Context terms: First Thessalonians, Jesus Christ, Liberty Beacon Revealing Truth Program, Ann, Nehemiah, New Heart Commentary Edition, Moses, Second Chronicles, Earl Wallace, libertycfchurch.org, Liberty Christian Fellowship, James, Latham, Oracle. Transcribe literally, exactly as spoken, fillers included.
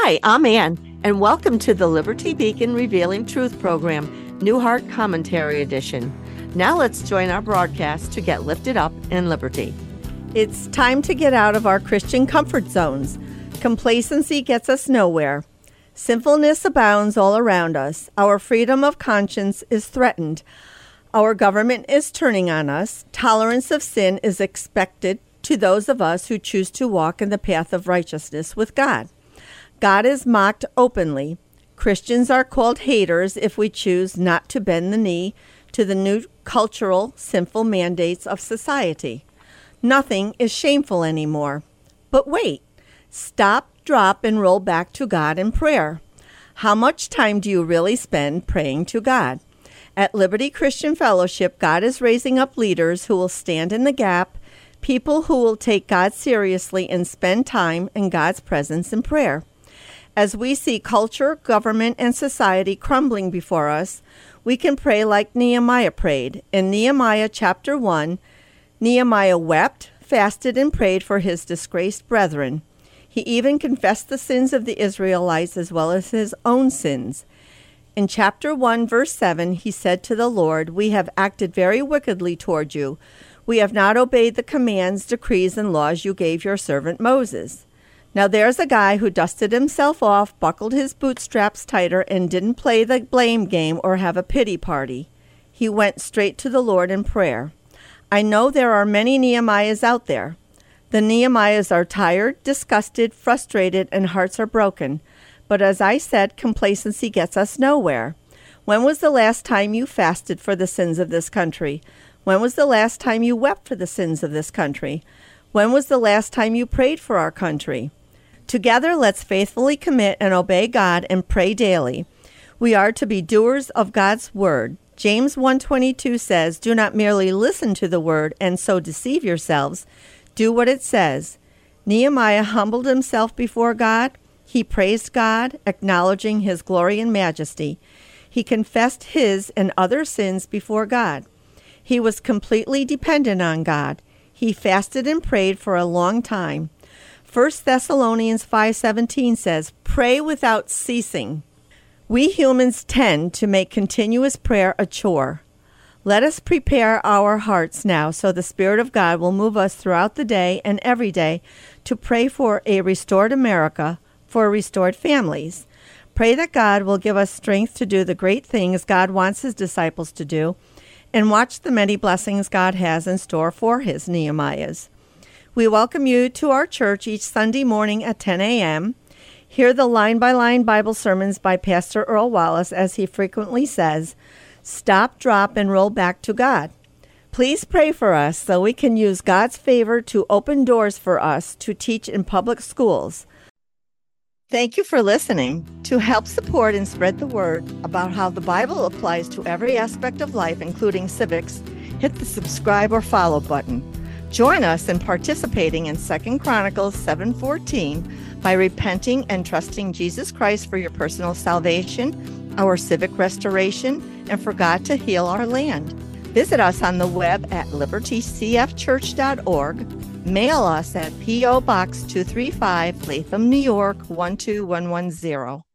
Hi, I'm Ann, and welcome to the Liberty Beacon Revealing Truth Program, New Heart Commentary Edition. Now let's join our broadcast to get lifted up in liberty. It's time to get out of our Christian comfort zones. Complacency gets us nowhere. Sinfulness abounds all around us. Our freedom of conscience is threatened. Our government is turning on us. Tolerance of sin is expected to those of us who choose to walk in the path of righteousness with God. God is mocked openly. Christians are called haters if we choose not to bend the knee to the new cultural, sinful mandates of society. Nothing is shameful anymore. But wait, stop, drop, and roll back to God in prayer. How much time do you really spend praying to God? At Liberty Christian Fellowship, God is raising up leaders who will stand in the gap, people who will take God seriously and spend time in God's presence in prayer. As we see culture, government, and society crumbling before us, we can pray like Nehemiah prayed. In Nehemiah chapter one, Nehemiah wept, fasted, and prayed for his disgraced brethren. He even confessed the sins of the Israelites as well as his own sins. In chapter one, verse seven, he said to the Lord, "We have acted very wickedly toward you. We have not obeyed the commands, decrees, and laws you gave your servant Moses." Now there's a guy who dusted himself off, buckled his bootstraps tighter, and didn't play the blame game or have a pity party. He went straight to the Lord in prayer. I know there are many Nehemiahs out there. The Nehemiahs are tired, disgusted, frustrated, and hearts are broken. But as I said, complacency gets us nowhere. When was the last time you fasted for the sins of this country? When was the last time you wept for the sins of this country? When was the last time you prayed for our country? Together, let's faithfully commit and obey God and pray daily. We are to be doers of God's word. James one twenty-two says, "Do not merely listen to the word and so deceive yourselves. Do what it says." Nehemiah humbled himself before God. He praised God, acknowledging his glory and majesty. He confessed his and other sins before God. He was completely dependent on God. He fasted and prayed for a long time. First Thessalonians five seventeen says, "Pray without ceasing." We humans tend to make continuous prayer a chore. Let us prepare our hearts now so the Spirit of God will move us throughout the day and every day to pray for a restored America, for restored families. Pray that God will give us strength to do the great things God wants His disciples to do, and watch the many blessings God has in store for His Nehemiahs. We welcome you to our church each Sunday morning at ten a.m. Hear the line-by-line Bible sermons by Pastor Earl Wallace as he frequently says, "Stop, drop, and roll back to God." Please pray for us so we can use God's favor to open doors for us to teach in public schools. Thank you for listening. To help support and spread the word about how the Bible applies to every aspect of life, including civics, hit the subscribe or follow button. Join us in participating in Second Chronicles seven fourteen by repenting and trusting Jesus Christ for your personal salvation, our civic restoration, and for God to heal our land. Visit us on the web at liberty c f church dot org. Mail us at P O Box two thirty-five, Latham, New York, one two one one zero.